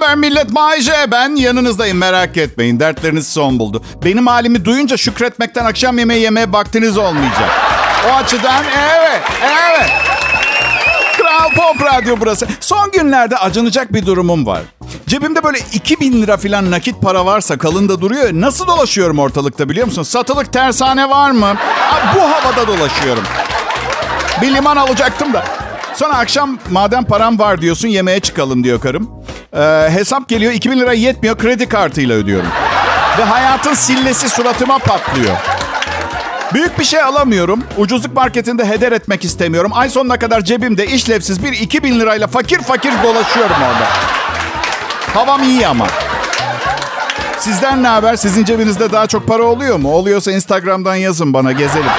haber millet? Bay J ben, yanınızdayım, merak etmeyin. Dertleriniz son buldu. Benim halimi duyunca şükretmekten akşam yemeği yemeye vaktiniz olmayacak. O açıdan evet. Kral Pop Radyo burası. Son günlerde acınacak bir durumum var. Cebimde böyle 2000 lira falan nakit para varsa, kalında duruyor. Nasıl dolaşıyorum ortalıkta biliyor musun? Satılık tersane var mı? Bu havada dolaşıyorum. Bir liman alacaktım da. Sonra akşam madem param var diyorsun, yemeğe çıkalım diyor karım. Hesap geliyor, 2000 lira yetmiyor, kredi kartıyla ödüyorum. Ve hayatın sillesi suratıma patlıyor. Büyük bir şey alamıyorum. Ucuzluk marketinde heder etmek istemiyorum. Ay sonuna kadar cebimde işlevsiz bir 2000 lirayla fakir fakir dolaşıyorum orada. Havam iyi ama. Sizden ne haber? Sizin cebinizde daha çok para oluyor mu? Oluyorsa Instagram'dan yazın bana, gezelim.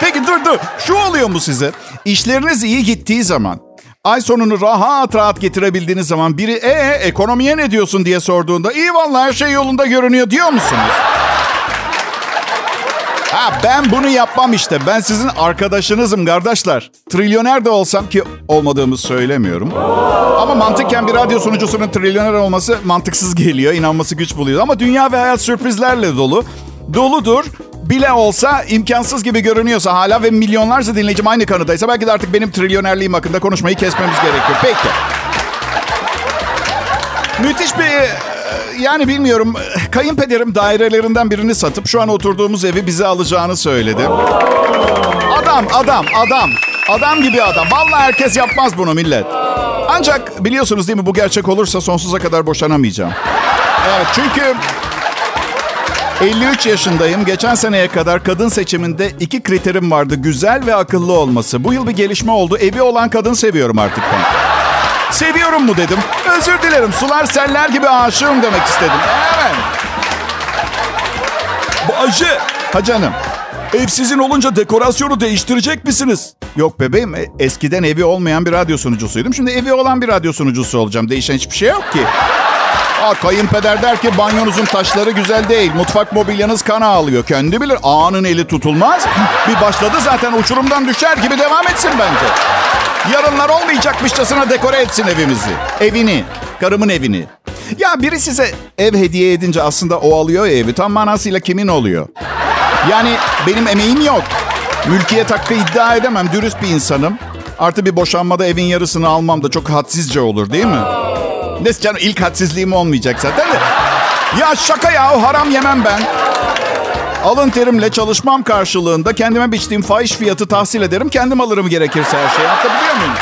Peki dur. Şu oluyor mu size? İşleriniz iyi gittiği zaman, ay sonunu rahat getirebildiğiniz zaman biri ekonomiye ne diyorsun diye sorduğunda iyi vallahi her şey yolunda görünüyor diyor musunuz? Ha, ben bunu yapmam işte. Ben sizin arkadaşınızım kardeşler. Trilyoner de olsam, ki olmadığımı söylemiyorum. Ama mantıken bir radyo sunucusunun trilyoner olması mantıksız geliyor. İnanması güç buluyor. Ama dünya ve hayat sürprizlerle dolu. Doludur. Bile olsa, imkansız gibi görünüyorsa hala ve milyonlarca dinleyicim aynı kanıdaysa belki de artık benim trilyonerliğim hakkında konuşmayı kesmemiz gerekiyor. Peki. Müthiş bir... Yani bilmiyorum, kayınpederim dairelerinden birini satıp şu an oturduğumuz evi bize alacağını söyledi. Adam gibi adam. Vallahi herkes yapmaz bunu millet. Ancak biliyorsunuz değil mi, bu gerçek olursa sonsuza kadar boşanamayacağım. Evet, çünkü 53 yaşındayım. Geçen seneye kadar kadın seçiminde 2 kriterim vardı. Güzel ve akıllı olması. Bu yıl bir gelişme oldu. Evi olan kadın seviyorum artık ben. Seviyorum mu dedim. Özür dilerim. Sular seller gibi aşığım demek istedim. Evet. Bahçe. Ha canım. Ev sizin olunca dekorasyonu değiştirecek misiniz? Yok bebeğim. Eskiden evi olmayan bir radyo sunucusuydum. Şimdi evi olan bir radyo sunucusu olacağım. Değişen hiçbir şey yok ki. Aa, kayınpeder der ki banyonuzun taşları güzel değil. Mutfak mobilyanız kan ağlıyor. Kendi bilir. Ağanın eli tutulmaz. Bir başladı zaten, uçurumdan düşer gibi devam etsin bence. Yarınlar olmayacakmışçasına dekore etsin evimizi. Evini. Karımın evini. Ya biri size ev hediye edince aslında o alıyor ya evi. Tam manasıyla kimin oluyor? Yani benim emeğim yok. Mülkiyet hakkı iddia edemem. Dürüst bir insanım. Artı bir boşanmada evin yarısını almam da çok hadsizce olur değil mi? Neyse canım, ilk hadsizliğim olmayacak zaten de. Ya şaka ya, o haram yemem ben. Alın terimle çalışmam karşılığında kendime biçtiğim fahiş fiyatı tahsil ederim. Kendim alırım gerekirse her şeyi. Anlatabiliyor muyum?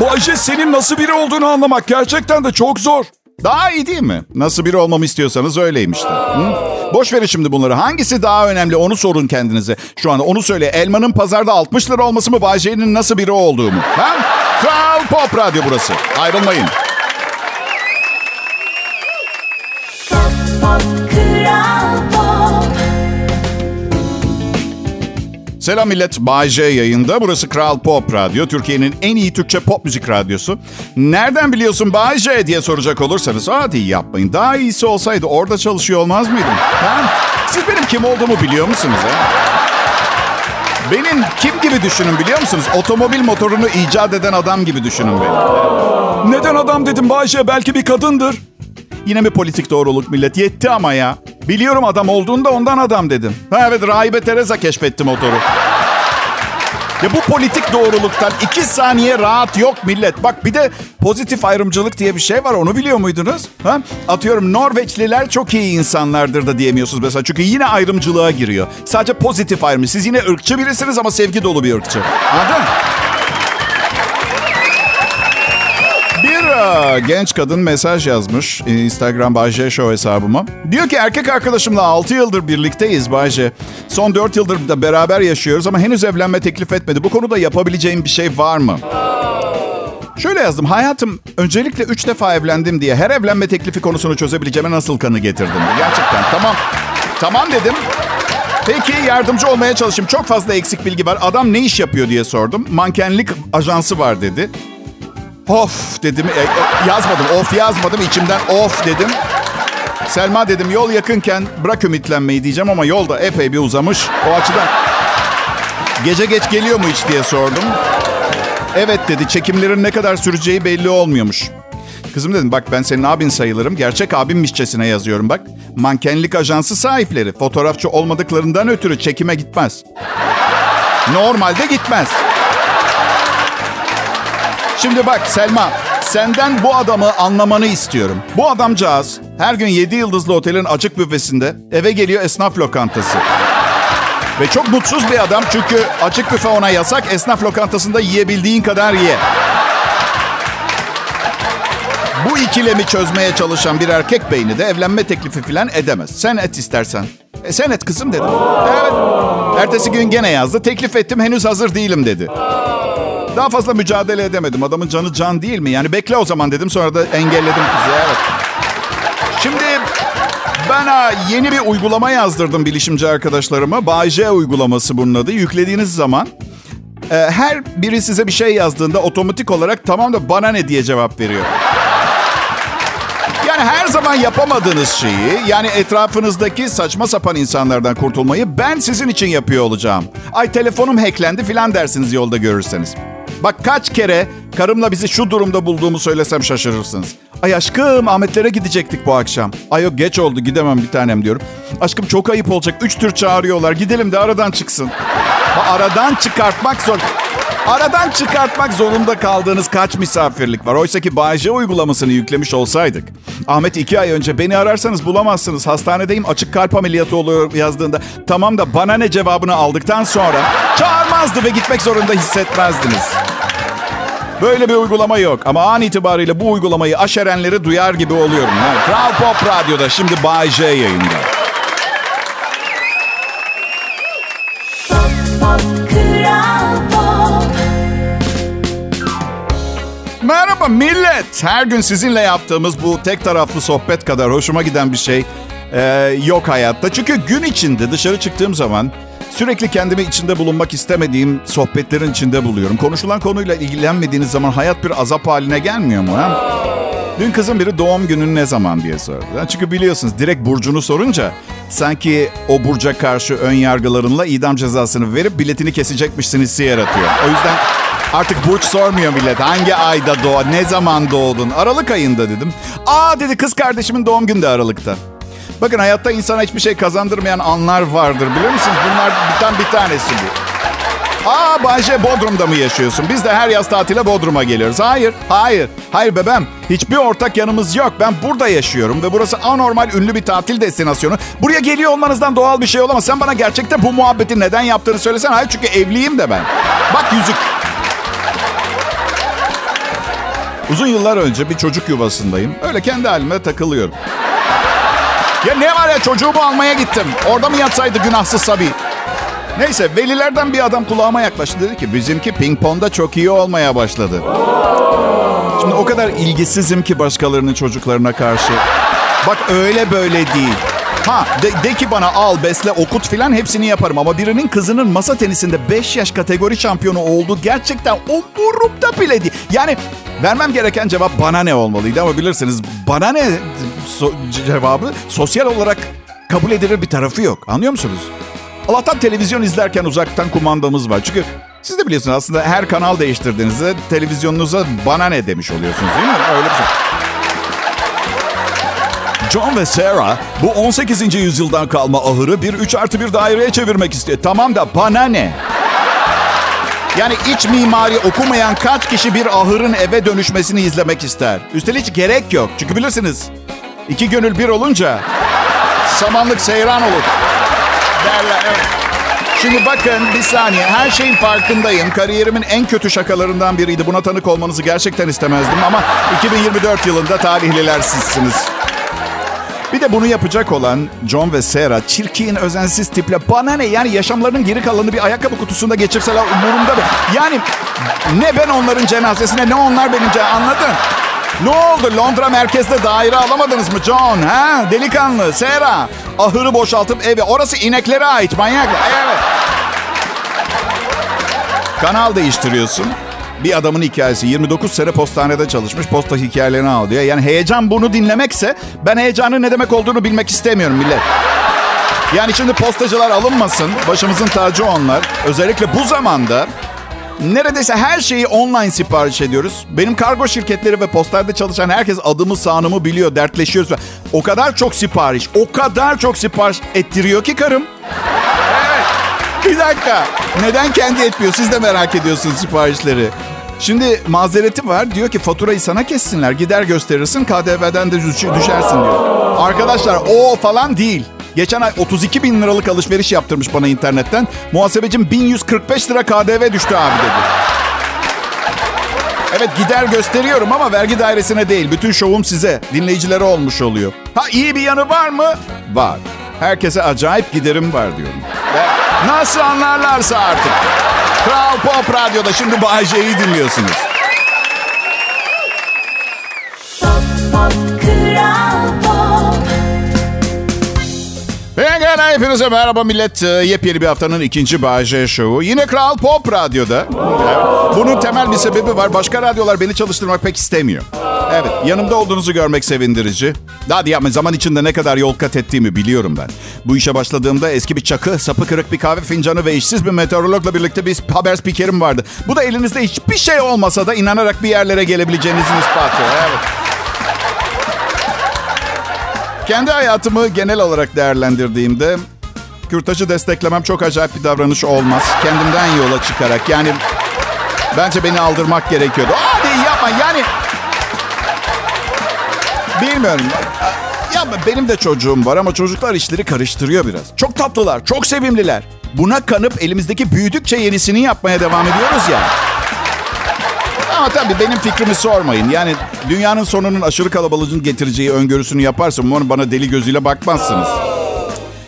Bu Ayşe, senin nasıl biri olduğunu anlamak gerçekten de çok zor. Daha iyi değil mi? Nasıl biri olmamı istiyorsanız öyleyim işte. Hı? Boş verin şimdi bunları. Hangisi daha önemli onu sorun kendinize. Şu anda onu söyle. Elmanın pazarda 60 lira olması mı? Bahçe'nin nasıl biri olduğu mu? Ha? Kral Pop Radyo burası. Ayrılmayın. Selam millet, Bay J yayında. Burası Kral Pop Radyo, Türkiye'nin en iyi Türkçe pop müzik radyosu. Nereden biliyorsun Bay J diye soracak olursanız, hadi yapmayın. Daha iyisi olsaydı orada çalışıyor olmaz mıydım? Ha? Siz benim kim olduğumu biliyor musunuz? Ha? Benim kim gibi düşünün biliyor musunuz? Otomobil motorunu icat eden adam gibi düşünün beni. Neden adam dedim Bay J? Belki bir kadındır. Yine mi politik doğruluk millet? Yetti ama ya. Biliyorum adam olduğunda, ondan adam dedim. Ha evet, Rahibe Teresa keşfetti motoru. Ya bu politik doğruluktan 2 saniye rahat yok millet. Bak bir de pozitif ayrımcılık diye bir şey var, onu biliyor muydunuz? Ha? Atıyorum Norveçliler çok iyi insanlardır da diyemiyorsunuz mesela. Çünkü yine ayrımcılığa giriyor. Sadece pozitif ayrım. Siz yine ırkçı birisiniz ama sevgi dolu bir ırkçı. Anladın mı? Genç kadın mesaj yazmış Instagram Bay J Show hesabıma. Diyor ki erkek arkadaşımla 6 yıldır birlikteyiz Bay J. Son 4 yıldır da beraber yaşıyoruz ama henüz evlenme teklif etmedi. Bu konuda yapabileceğim bir şey var mı? Şöyle yazdım. Hayatım, öncelikle 3 defa evlendim diye her evlenme teklifi konusunu çözebileceğime nasıl kanı getirdim? Gerçekten tamam dedim. Peki yardımcı olmaya çalışayım. Çok fazla eksik bilgi var. Adam ne iş yapıyor diye sordum. Mankenlik ajansı var dedi. Of dedim, yazmadım, içimden of dedim. Selma dedim, yol yakınken bırak ümitlenmeyi diyeceğim ama yol da epey bir uzamış. O açıdan gece geç geliyor mu hiç diye sordum. Evet dedi, çekimlerin ne kadar süreceği belli olmuyormuş. Kızım dedim, bak ben senin abin sayılırım. Gerçek abimmişçesine yazıyorum bak. Mankenlik ajansı sahipleri. Fotoğrafçı olmadıklarından ötürü çekime gitmez. Normalde gitmez. Şimdi bak Selma, senden bu adamı anlamanı istiyorum. Bu adamcağız her gün 7 yıldızlı otelin açık büfesinde, eve geliyor esnaf lokantası. Ve çok mutsuz bir adam çünkü açık büfe ona yasak, esnaf lokantasında yiyebildiğin kadar ye. Bu ikilemi çözmeye çalışan bir erkek beyni de evlenme teklifi filan edemez. Sen et istersen. Sen et kızım dedim. Evet. Ertesi gün gene yazdı. Teklif ettim, henüz hazır değilim dedi. Daha fazla mücadele edemedim. Adamın canı can değil mi? Yani bekle o zaman dedim. Sonra da engelledim kızı. Evet. Şimdi ben yeni bir uygulama yazdırdım bilişimci arkadaşlarıma. Bay J uygulaması bunun adı. Yüklediğiniz zaman her biri size bir şey yazdığında otomatik olarak tamam da bana ne diye cevap veriyor. Yani her zaman yapamadığınız şeyi, yani etrafınızdaki saçma sapan insanlardan kurtulmayı ben sizin için yapıyor olacağım. Ay telefonum hacklendi filan dersiniz yolda görürseniz. Bak kaç kere karımla bizi şu durumda bulduğumu söylesem şaşırırsınız. Ay aşkım Ahmetlere gidecektik bu akşam. Ay yok geç oldu gidemem bir tanem diyorum. Aşkım çok ayıp olacak 3 tür çağırıyorlar gidelim de aradan çıksın. Aradan çıkartmak zor. Aradan çıkartmak zorunda kaldığınız kaç misafirlik var? Oysa ki Bay J uygulamasını yüklemiş olsaydık. Ahmet 2 ay önce beni ararsanız bulamazsınız. Hastanedeyim açık kalp ameliyatı oluyor yazdığında. Tamam da bana ne cevabını aldıktan sonra çağırmazdı ve gitmek zorunda hissetmezdiniz. Böyle bir uygulama yok. Ama an itibariyle bu uygulamayı aşerenleri duyar gibi oluyorum. Evet, Kral Pop Radyo'da şimdi Bay J yayında. Merhaba millet. Her gün sizinle yaptığımız bu tek taraflı sohbet kadar hoşuma giden bir şey yok hayatta. Çünkü gün içinde dışarı çıktığım zaman sürekli kendimi içinde bulunmak istemediğim sohbetlerin içinde buluyorum. Konuşulan konuyla ilgilenmediğiniz zaman hayat bir azap haline gelmiyor mu? Ha? Dün kızın biri doğum günün ne zaman diye sordu. Çünkü biliyorsunuz direkt burcunu sorunca sanki o burca karşı ön yargılarınla idam cezasını verip biletini kesecekmişsin hissi yaratıyor. O yüzden... Artık burç sormuyor millet. Hangi ayda doğdun? Ne zaman doğdun? Aralık ayında dedim. Aa dedi, kız kardeşimin doğum günü de Aralık'ta. Bakın hayatta insana hiçbir şey kazandırmayan anlar vardır biliyor musunuz? Bunlardan bir tanesi bu. Aa Bay J, Bodrum'da mı yaşıyorsun? Biz de her yaz tatile Bodrum'a geliyoruz. Hayır bebem. Hiçbir ortak yanımız yok. Ben burada yaşıyorum ve burası anormal ünlü bir tatil destinasyonu. Buraya geliyor olmanızdan doğal bir şey olamaz. Sen bana gerçekten bu muhabbeti neden yaptığını söylesen. Hayır çünkü evliyim de ben. Bak yüzük. Uzun yıllar önce bir çocuk yuvasındayım. Öyle kendi halime takılıyorum. Ya ne var ya, çocuğumu almaya gittim. Orada mı yatsaydı günahsız Sabi? Neyse velilerden bir adam kulağıma yaklaştı. Dedi ki bizimki ping-pongda çok iyi olmaya başladı. Şimdi o kadar ilgisizim ki başkalarının çocuklarına karşı. Bak öyle böyle değil. De ki bana al, besle, okut filan hepsini yaparım. Ama birinin kızının masa tenisinde 5 yaş kategori şampiyonu olduğu gerçekten umurumda bile değil. Yani vermem gereken cevap bana ne olmalıydı ama bilirsiniz bana ne cevabı sosyal olarak kabul edilir bir tarafı yok. Anlıyor musunuz? Allah'tan televizyon izlerken uzaktan kumandamız var. Çünkü siz de biliyorsunuz aslında her kanal değiştirdiğinizde televizyonunuza bana ne demiş oluyorsunuz değil mi? Öyle bir şey. John ve Sarah bu 18. yüzyıldan kalma ahırı bir 3+1 daireye çevirmek istiyor. Tamam da bana ne? Yani iç mimari okumayan kaç kişi bir ahırın eve dönüşmesini izlemek ister? Üstelik hiç gerek yok. Çünkü bilirsiniz 2 gönül bir olunca samanlık seyran olur derler. Evet. Şimdi bakın bir saniye, her şeyin farkındayım. Kariyerimin en kötü şakalarından biriydi. Buna tanık olmanızı gerçekten istemezdim ama 2024 yılında talihliler sizsiniz. Bir de bunu yapacak olan John ve Sarah çirkin, özensiz tiple bana ne? Yani yaşamlarının geri kalanını bir ayakkabı kutusunda geçirseler umurumda be. Yani ne ben onların cenazesine, ne onlar benim cenazesine, anladın? Ne oldu? Londra merkezde daire alamadınız mı John? Ha? Delikanlı, Sarah. Ahırı boşaltıp evi. Orası ineklere ait manyaklar. Evet. Kanal değiştiriyorsun. Bir adamın hikayesi. 29 sene postanede çalışmış. Posta hikayelerini al diyor. Yani heyecan bunu dinlemekse ben heyecanın ne demek olduğunu bilmek istemiyorum millet. Yani şimdi postacılar alınmasın. Başımızın tacı onlar. Özellikle bu zamanda Neredeyse her şeyi online sipariş ediyoruz. Benim kargo şirketleri ve postalda çalışan herkes adımı sanımı biliyor, dertleşiyoruz. O kadar çok sipariş, o kadar çok sipariş ettiriyor ki karım. Evet. Bir dakika. Neden kendi etmiyor? Siz de merak ediyorsunuz siparişleri. Şimdi mazereti var. Diyor ki faturayı sana kessinler. Gider gösterirsin, KDV'den de düşersin diyor. Arkadaşlar o falan değil. Geçen ay 32 bin liralık alışveriş yaptırmış bana internetten. Muhasebecim 1145 lira KDV düştü abi dedi. Evet gider gösteriyorum ama vergi dairesine değil. Bütün şovum size, dinleyicilere olmuş oluyor. Ha iyi bir yanı var mı? Var. Herkese acayip giderim var diyorum. Ve nasıl anlarlarsa artık. Kral Pop Radyo'da şimdi Bay J'yi dinliyorsunuz. Pop, pop, Kral Pop. Pekala hepinize merhaba millet. Yepyeni bir haftanın ikinci Bay J Show'u. Yine Kral Pop Radyo'da. Evet. Bunun temel bir sebebi var. Başka radyolar beni çalıştırmak pek istemiyor. Evet, yanımda olduğunuzu görmek sevindirici. Hadi yapma, zaman içinde ne kadar yol kat ettiğimi biliyorum ben. Bu işe başladığımda eski bir çakı, sapı kırık bir kahve fincanı ve işsiz bir meteorologla birlikte bir haber spikerim vardı. Bu da elinizde hiçbir şey olmasa da inanarak bir yerlere gelebileceğinizin ispatı. Evet. Kendi hayatımı genel olarak değerlendirdiğimde kürtajı desteklemem çok acayip bir davranış olmaz. Kendimden yola çıkarak yani bence beni aldırmak gerekiyordu. Hadi yapma yani. Bilmiyorum. Yapma, benim de çocuğum var ama çocuklar işleri karıştırıyor biraz. Çok tatlılar, çok sevimliler. Buna kanıp elimizdeki büyüdükçe yenisini yapmaya devam ediyoruz ya. Ama tabii benim fikrimi sormayın. Yani dünyanın sonunun aşırı kalabalığın getireceği öngörüsünü yaparsam umarım bana deli gözüyle bakmazsınız.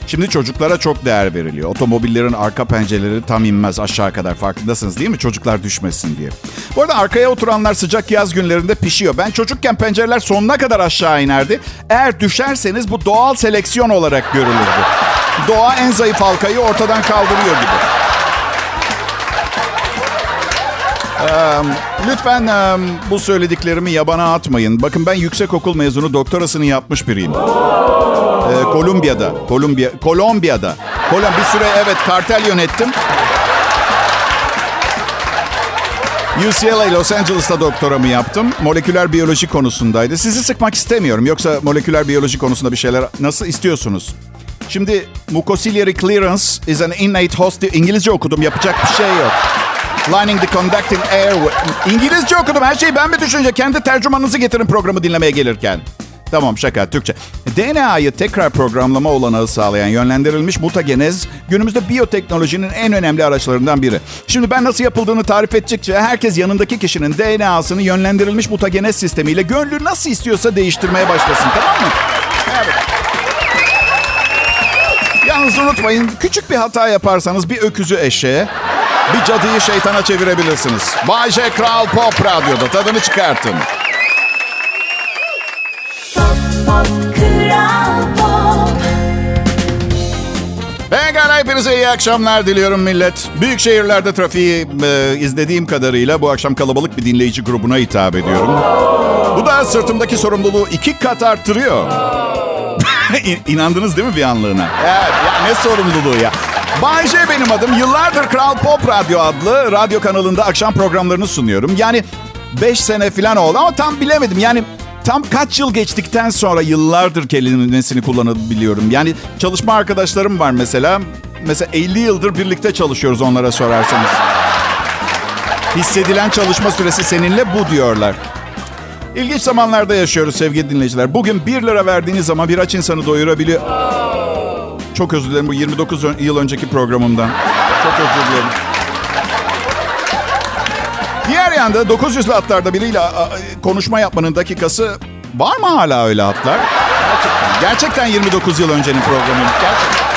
Şimdi çocuklara çok değer veriliyor. Otomobillerin arka pencereleri tam inmez aşağı kadar. Farkındasınız değil mi? Çocuklar düşmesin diye. Bu arada arkaya oturanlar sıcak yaz günlerinde pişiyor. Ben çocukken pencereler sonuna kadar aşağı inerdi. Eğer düşerseniz bu doğal seleksiyon olarak görülürdü. Doğa en zayıf halkayı ortadan kaldırıyor gibi. Lütfen bu söylediklerimi yabana atmayın. Bakın ben yüksekokul mezunu, doktorasını yapmış biriyim. Kolombiya'da bir süre evet kartel yönettim. UCLA Los Angeles'ta doktoramı yaptım. Moleküler biyoloji konusundaydı. Sizi sıkmak istemiyorum. Yoksa moleküler biyoloji konusunda bir şeyler nasıl istiyorsunuz? Şimdi mucociliary clearance is an innate host. İngilizce okudum. Yapacak bir şey yok. Lining the conducting airway. İngilizce okudum. Her şeyi ben mi düşünce? Kendi tercümanınızı getirin programı dinlemeye gelirken. Tamam şaka, Türkçe. DNA'yı tekrar programlama olanağı sağlayan yönlendirilmiş mutagenez günümüzde biyoteknolojinin en önemli araçlarından biri. Şimdi ben nasıl yapıldığını tarif edecekçe herkes yanındaki kişinin DNA'sını yönlendirilmiş mutagenez sistemiyle gönlü nasıl istiyorsa değiştirmeye başlasın, tamam mı? Evet. Yalnız unutmayın, küçük bir hata yaparsanız bir öküzü eşeğe, bir cadıyı şeytana çevirebilirsiniz. Bay J Kral Pop Radyo'da, tadını çıkartın. Pop, pop, Kral Pop. Pekala hepinize iyi akşamlar diliyorum millet. Büyük şehirlerde trafiği izlediğim kadarıyla bu akşam kalabalık bir dinleyici grubuna hitap ediyorum. Bu da sırtımdaki sorumluluğu 2 kat arttırıyor. İnandınız değil mi bir anlığına? Evet, ya ne sorumluluğu ya. Bay J benim adım. Yıllardır Kral Pop Radyo adlı radyo kanalında akşam programlarını sunuyorum. Yani 5 sene falan oldu ama tam bilemedim. Yani tam kaç yıl geçtikten sonra yıllardır kelimesini kullanabiliyorum. Yani çalışma arkadaşlarım var mesela. Mesela 50 yıldır birlikte çalışıyoruz onlara sorarsanız. Hissedilen çalışma süresi seninle bu diyorlar. İlginç zamanlarda yaşıyoruz sevgili dinleyiciler. Bugün 1 lira verdiğiniz zaman bir aç insanı doyurabiliyor. Çok özür dilerim bu 29 yıl önceki programımdan. Çok özür dilerim. Diğer yanda 900'lü atlarda biriyle konuşma yapmanın dakikası var mı hala öyle atlar? Gerçekten 29 yıl öncenin programı. Gerçekten.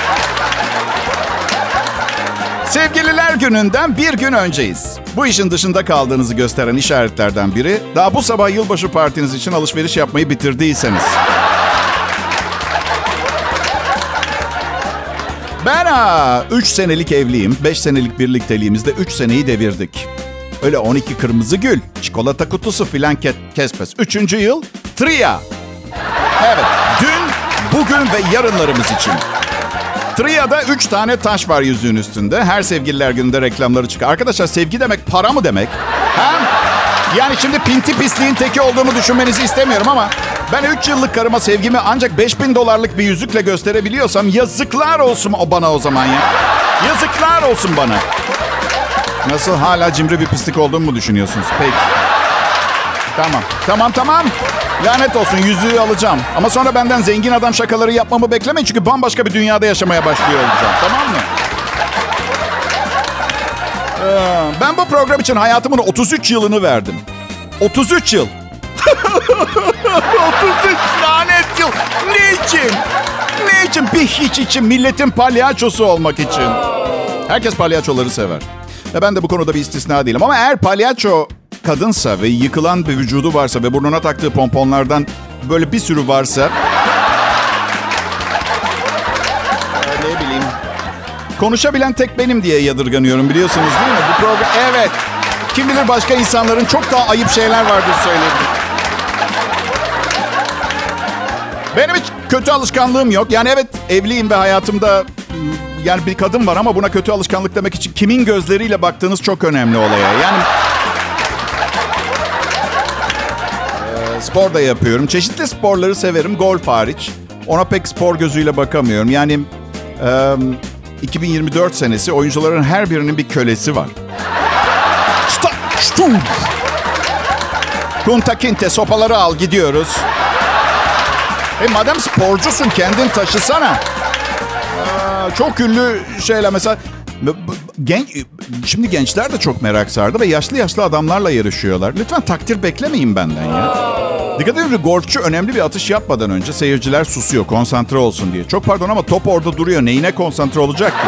Sevgililer gününden bir gün önceyiz. Bu işin dışında kaldığınızı gösteren işaretlerden biri, daha bu sabah yılbaşı partiniz için alışveriş yapmayı bitirdiyseniz. Ben 3 senelik evliyim. 5 senelik birlikteliğimizde 3 seneyi devirdik. Öyle 12 kırmızı gül, çikolata kutusu filan kesmez. 3. yıl tria. Evet, dün, bugün ve yarınlarımız için. Tria'da 3 tane taş var yüzüğün üstünde. Her sevgililer gününde reklamları çıkar. Arkadaşlar sevgi demek para mı demek? Ha? Yani şimdi pinti pisliğin teki olduğumu düşünmenizi istemiyorum ama ben 3 yıllık karıma sevgimi ancak $5,000 bir yüzükle gösterebiliyorsam yazıklar olsun bana o zaman ya. Yazıklar olsun bana. Nasıl hala cimri bir pislik olduğumu mu düşünüyorsunuz? Peki. Tamam. Lanet olsun yüzüğü alacağım. Ama sonra benden zengin adam şakaları yapmamı beklemeyin. Çünkü bambaşka bir dünyada yaşamaya başlıyor olacağım. Tamam mı? Ben bu program için hayatımın 33 yılını verdim. 33 yıl. 33 lanet yıl. Niçin? Niçin? Bir hiç için. Milletin palyaçosu olmak için. Herkes palyaçoları sever. Ve ben de bu konuda bir istisna değilim. Ama eğer palyaço kadınsa ve yıkılan bir vücudu varsa ve burnuna taktığı pomponlardan böyle bir sürü varsa... ne bileyim. Konuşabilen tek benim diye yadırganıyorum biliyorsunuz değil mi? Bu program... Evet. Kim bilir başka insanların çok daha ayıp şeyler vardır söylediği. Benim hiç kötü alışkanlığım yok. Yani evet evliyim ve hayatımda... Yani bir kadın var ama buna kötü alışkanlık demek için kimin gözleriyle baktığınız çok önemli olaya. Yani spor da yapıyorum. Çeşitli sporları severim. Golf hariç. Ona pek spor gözüyle bakamıyorum. Yani 2024 senesi oyuncuların her birinin bir kölesi var. Kunta kinte sopaları al gidiyoruz. Madem sporcusun kendin taşısana. Çok ünlü şeyler mesela şimdi gençler de çok merak sardı ve yaşlı adamlarla yarışıyorlar. Lütfen takdir beklemeyin benden ya. Dikkat edin golfçü önemli bir atış yapmadan önce seyirciler susuyor konsantre olsun diye. Çok pardon ama top orada duruyor. Neyine konsantre olacak ki?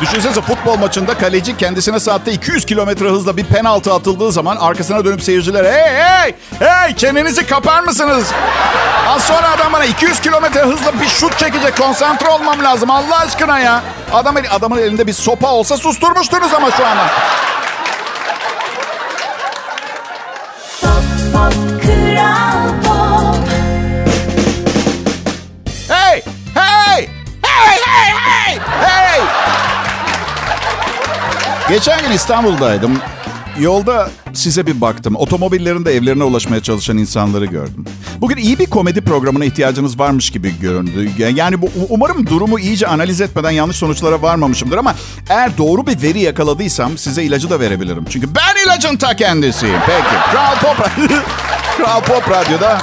Düşünsenize futbol maçında kaleci kendisine saatte 200 kilometre hızla bir penaltı atıldığı zaman arkasına dönüp seyircilere hey çenenizi kapar mısınız? Az sonra adam bana 200 kilometre hızla bir şut çekecek. Konsantre olmam lazım Allah aşkına ya. Adamın elinde bir sopa olsa susturmuştunuz ama şu ana. Kral Pop. Hey! Hey! Hey! Hey! Hey! Hey! Geçen gün İstanbul'daydım. Yolda size bir baktım. Otomobillerin de evlerine ulaşmaya çalışan insanları gördüm. Bugün iyi bir komedi programına ihtiyacınız varmış gibi göründü. Yani umarım durumu iyice analiz etmeden yanlış sonuçlara varmamışımdır ama eğer doğru bir veri yakaladıysam size ilacı da verebilirim. Çünkü ben ilacın ta kendisiyim. Peki. Kral Pop Radyo'da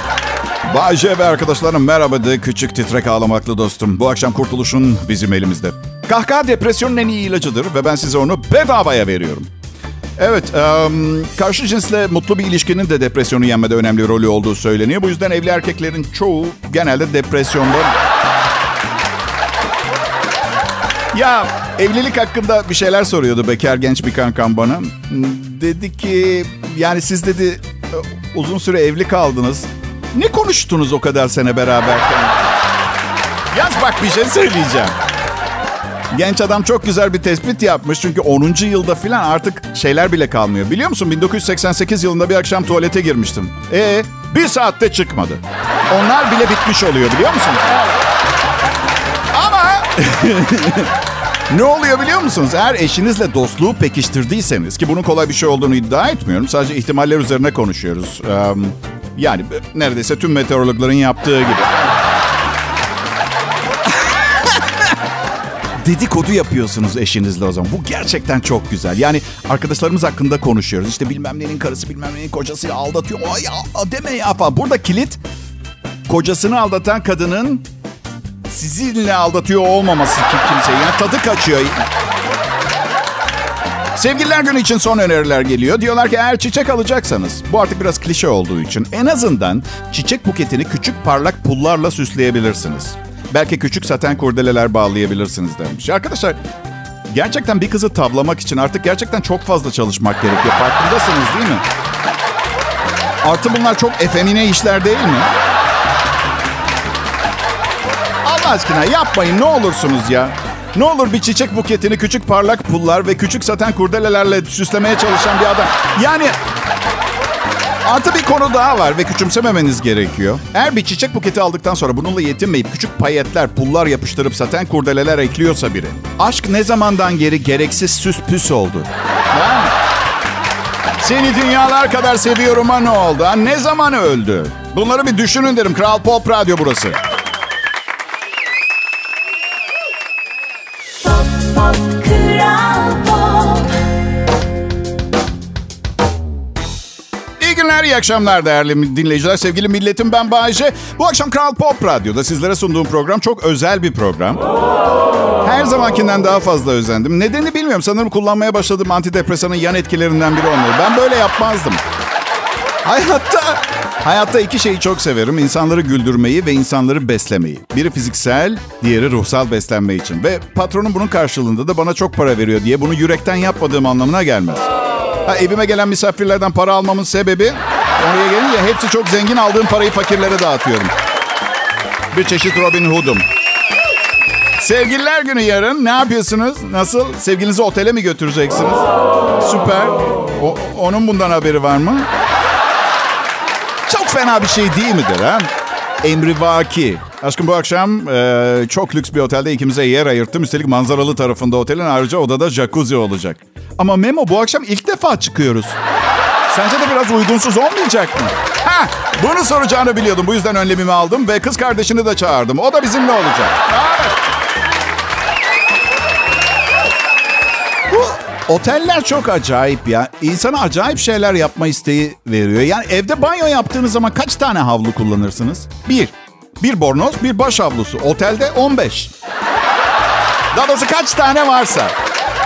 Bay J ve arkadaşlarım merhaba de küçük titrek ağlamaklı dostum. Bu akşam kurtuluşun bizim elimizde. Kahkaha depresyonun en iyi ilacıdır ve ben size onu bedavaya veriyorum. Evet, karşı cinsle mutlu bir ilişkinin de depresyonu yenmede önemli rolü olduğu söyleniyor. Bu yüzden evli erkeklerin çoğu genelde depresyonda. Ya evlilik hakkında bir şeyler soruyordu bekar genç bir kankam bana. Dedi ki, yani siz dedi uzun süre evli kaldınız. Ne konuştunuz o kadar sene beraberken? Yaz bak bir şey söyleyeceğim. Genç adam çok güzel bir tespit yapmış. Çünkü 10. yılda filan artık şeyler bile kalmıyor. Biliyor musun 1988 yılında bir akşam tuvalete girmiştim. Bir saatte çıkmadı. Onlar bile bitmiş oluyor biliyor musun? Ama ne oluyor biliyor musunuz? Eğer eşinizle dostluğu pekiştirdiyseniz ki bunun kolay bir şey olduğunu iddia etmiyorum. Sadece ihtimaller üzerine konuşuyoruz. Yani neredeyse tüm meteorologların yaptığı gibi. Dedikodu yapıyorsunuz eşinizle o zaman. Bu gerçekten çok güzel. Yani arkadaşlarımız hakkında konuşuyoruz. İşte bilmem nenin karısı bilmem nenin kocasıyla aldatıyor. Ay deme ya falan. Burada kilit kocasını aldatan kadının sizinle aldatıyor olmaması ki kimseyi. Yani tadı kaçıyor. Sevgililer günü için son öneriler geliyor. Diyorlar ki eğer çiçek alacaksanız, bu artık biraz klişe olduğu için en azından çiçek buketini küçük parlak pullarla süsleyebilirsiniz. Belki küçük saten kurdeleler bağlayabilirsiniz demiş. Arkadaşlar gerçekten bir kızı tavlamak için artık gerçekten çok fazla çalışmak gerekiyor. Farkındasınız değil mi? Artı bunlar çok efemine işler değil mi? Allah aşkına yapmayın ne olursunuz ya. Ne olur bir çiçek buketini küçük parlak pullar ve küçük saten kurdelelerle süslemeye çalışan bir adam. Yani Artı bir konu daha var ve küçümsememeniz gerekiyor. Eğer bir çiçek buketi aldıktan sonra bununla yetinmeyip küçük payetler, pullar yapıştırıp saten kurdeleler ekliyorsa biri, aşk ne zamandan geri gereksiz süs püs oldu? Ha? Seni dünyalar kadar seviyorum ha ne oldu? Ha? Ne zaman öldü? Bunları bir düşünün derim. Kral Pop Radyo burası. İyi akşamlar değerli dinleyiciler, sevgili milletim, ben Bay J. Bu akşam Kral Pop Radyo'da sizlere sunduğum program çok özel bir program. Her zamankinden daha fazla özendim. Nedenini bilmiyorum. Sanırım kullanmaya başladığım antidepresanın yan etkilerinden biri onları. Ben böyle yapmazdım. Hayatta iki şeyi çok severim. İnsanları güldürmeyi ve insanları beslemeyi. Biri fiziksel, diğeri ruhsal beslenme için. Ve patronum bunun karşılığında da bana çok para veriyor diye bunu yürekten yapmadığım anlamına gelmez. Ha, evime gelen misafirlerden para almamın sebebi, oraya gelince hepsi çok zengin, aldığım parayı fakirlere dağıtıyorum. Bir çeşit Robin Hood'um. Sevgililer günü yarın. Ne yapıyorsunuz? Nasıl? Sevgilinizi otele mi götüreceksiniz? Süper. Onun bundan haberi var mı? Çok fena bir şey değil midir ha? Emrivaki. Aşkım bu akşam çok lüks bir otelde ikimize yer ayırttım. Üstelik manzaralı tarafında otelin, ayrıca odada jacuzzi olacak. Ama Memo, bu akşam ilk defa çıkıyoruz. Sence de biraz uygunsuz olmayacak mı? Heh, bunu soracağını biliyordum. Bu yüzden önlemimi aldım ve kız kardeşini de çağırdım. O da bizimle olacak. Evet. Bu oteller çok acayip ya. İnsana acayip şeyler yapma isteği veriyor. Yani evde banyo yaptığınız zaman kaç tane havlu kullanırsınız? Bir bornoz, bir baş havlusu. Otelde 15. Daha doğrusu kaç tane varsa.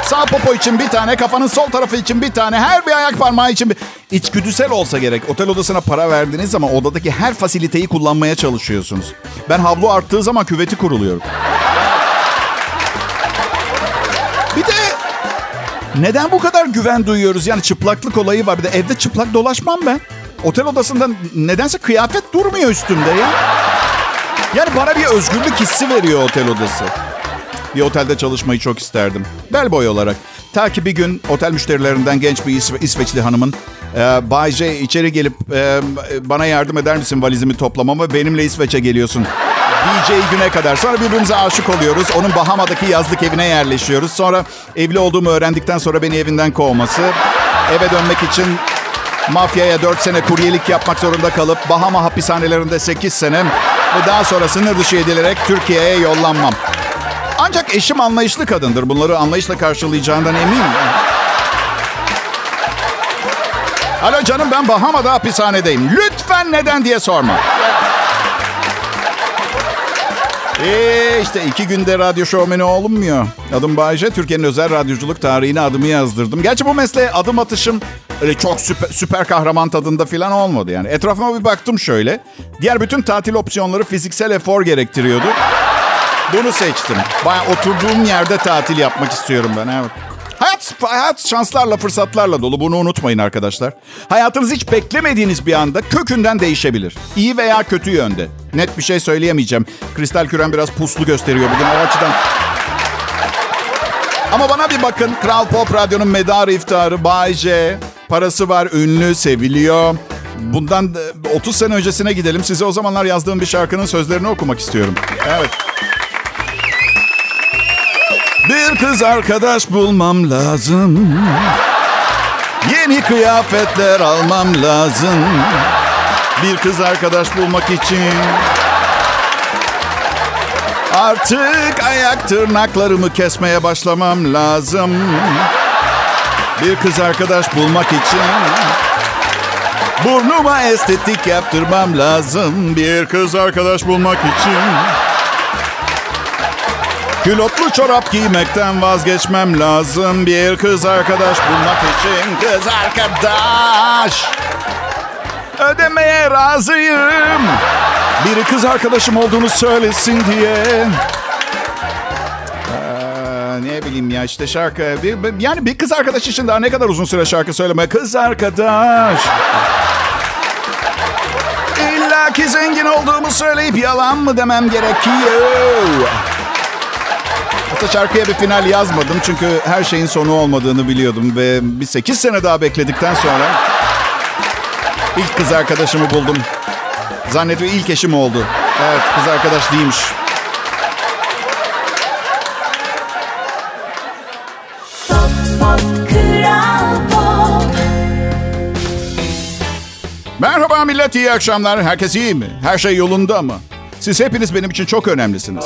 Sağ popo için bir tane, kafanın sol tarafı için bir tane, her bir ayak parmağı için bir... İçgüdüsel olsa gerek. Otel odasına para verdiğiniz zaman odadaki her fasiliteyi kullanmaya çalışıyorsunuz. Ben havlu arttığı zaman küveti kuruluyorum. Bir de neden bu kadar güven duyuyoruz? Yani çıplaklık olayı var. Bir de evde çıplak dolaşmam ben. Otel odasında nedense kıyafet durmuyor üstümde ya. Yani bana bir özgürlük hissi veriyor otel odası. Bir otelde çalışmayı çok isterdim. Bellboy olarak. Ta ki bir gün otel müşterilerinden genç bir İsveçli hanımın Bay J içeri gelip bana yardım eder misin valizimi toplamama, benimle İsveç'e geliyorsun. Diyeceği güne kadar. Sonra birbirimize aşık oluyoruz. Onun Bahama'daki yazlık evine yerleşiyoruz. Sonra evli olduğumu öğrendikten sonra beni evinden kovması. Eve dönmek için mafyaya 4 sene kuryelik yapmak zorunda kalıp Bahama hapishanelerinde 8 senem ve daha sonra sınır dışı edilerek Türkiye'ye yollanmam. Ancak eşim anlayışlı kadındır. Bunları anlayışla karşılayacağından eminim. Alo canım, ben Bahama'da hapishanedeyim. Lütfen neden diye sorma. İşte 2 günde radyo şovmeni olunmuyor. Adım Bay J. Türkiye'nin özel radyoculuk tarihine adımı yazdırdım. Gerçi bu mesleğe adım atışım öyle çok süper kahraman tadında falan olmadı yani. Etrafıma bir baktım şöyle. Diğer bütün tatil opsiyonları fiziksel efor gerektiriyordu. Bunu seçtim. Bayağı oturduğum yerde tatil yapmak istiyorum ben. Evet. Hayat şanslarla, fırsatlarla dolu. Bunu unutmayın arkadaşlar. Hayatınız hiç beklemediğiniz bir anda kökünden değişebilir. İyi veya kötü yönde. Net bir şey söyleyemeyeceğim. Kristal küren biraz puslu gösteriyor bugün o açıdan. Ama bana bir bakın. Kral Pop Radyo'nun medarı iftarı Bay J. Parası var, ünlü, seviliyor. Bundan 30 sene öncesine gidelim. Size o zamanlar yazdığım bir şarkının sözlerini okumak istiyorum. Evet. Bir kız arkadaş bulmam lazım. Yeni kıyafetler almam lazım. Bir kız arkadaş bulmak için. Artık ayak tırnaklarımı kesmeye başlamam lazım. Bir kız arkadaş bulmak için. Burnuma estetik yaptırmam lazım. Bir kız arkadaş bulmak için. Külotlu çorap giymekten vazgeçmem lazım. Bir kız arkadaş bulmak için. Kız arkadaş. Ödemeye razıyım. Biri kız arkadaşım olduğunu söylesin diye. Ne bileyim ya işte şarkı. Yani bir kız arkadaş için daha ne kadar uzun süre şarkı söylemeye. Kız arkadaş. İlla ki zengin olduğumu söyleyip yalan mı demem gerekiyor? Şarkıya bir final yazmadım çünkü her şeyin sonu olmadığını biliyordum ve bir 8 sene daha bekledikten sonra İlk kız arkadaşımı buldum. Zannediyor ilk eşim oldu. Evet, kız arkadaş değilmiş. Merhaba millet, iyi akşamlar. Herkes iyi mi? Her şey yolunda mı? Siz hepiniz benim için çok önemlisiniz.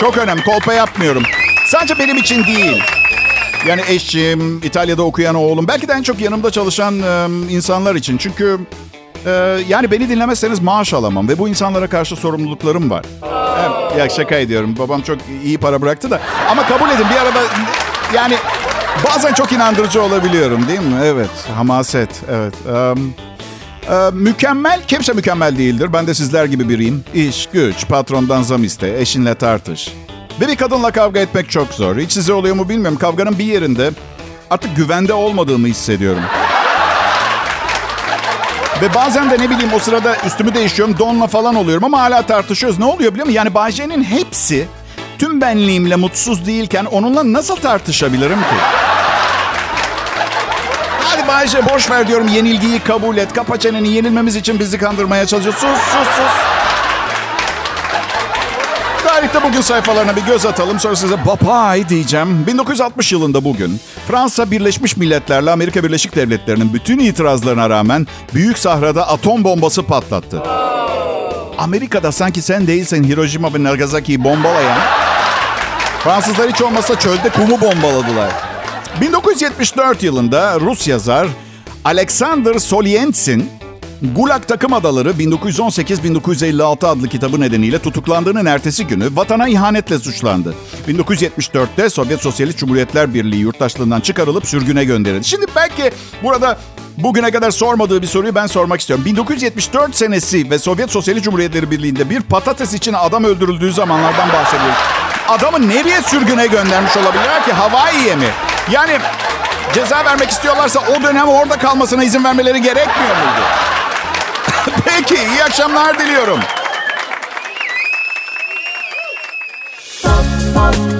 Çok önemli, kolpa yapmıyorum. Sadece benim için değil. Yani eşim, İtalya'da okuyan oğlum, belki de en çok yanımda çalışan insanlar için. Çünkü yani beni dinlemezseniz maaş alamam ve bu insanlara karşı sorumluluklarım var. Evet, ya şaka ediyorum, babam çok iyi para bıraktı da. Ama kabul edin, bir arada yani bazen çok inandırıcı olabiliyorum değil mi? Evet, hamaset, evet. Mükemmel, kimse mükemmel değildir. Ben de sizler gibi biriyim. İş, güç, patrondan zam iste, eşinle tartış. Ve bir kadınla kavga etmek çok zor. Hiç size oluyor mu bilmiyorum. Kavganın bir yerinde artık güvende olmadığımı hissediyorum. Ve bazen de ne bileyim o sırada üstümü değiştiriyorum, donla falan oluyorum ama hala tartışıyoruz. Ne oluyor biliyor musun? Yani Bay J'nin hepsi tüm benliğimle mutsuz değilken onunla nasıl tartışabilirim ki? Hadi Bay J, boş ver diyorum, yenilgiyi kabul et. Kapa çeneni, yenilmemiz için bizi kandırmaya çalışıyor. Sus, sus, sus. Tarihte bugün sayfalarına bir göz atalım. Sonra size bye diyeceğim. 1960 yılında bugün Fransa Birleşmiş Milletler'le Amerika Birleşik Devletleri'nin bütün itirazlarına rağmen Büyük Sahra'da atom bombası patlattı. Amerika'da sanki sen değilsen Hiroşima ve Nagasaki'yi bombalayan, Fransızlar hiç olmazsa çölde kumu bombaladılar. 1974 yılında Rus yazar Alexander Soljenitsin, Gulag Takım Adaları 1918-1956 adlı kitabı nedeniyle tutuklandığının ertesi günü vatana ihanetle suçlandı. 1974'te Sovyet Sosyalist Cumhuriyetler Birliği yurttaşlığından çıkarılıp sürgüne gönderildi. Şimdi belki burada bugüne kadar sormadığı bir soruyu ben sormak istiyorum. 1974 senesi ve Sovyet Sosyalist Cumhuriyetler Birliği'nde bir patates için adam öldürüldüğü zamanlardan bahsediyoruz. Adamı nereye sürgüne göndermiş olabilirler ki? Hawaii'ye mi? Yani ceza vermek istiyorlarsa o dönem orada kalmasına izin vermeleri gerekmiyor muydu? Peki, iyi akşamlar diliyorum. Pop, pop.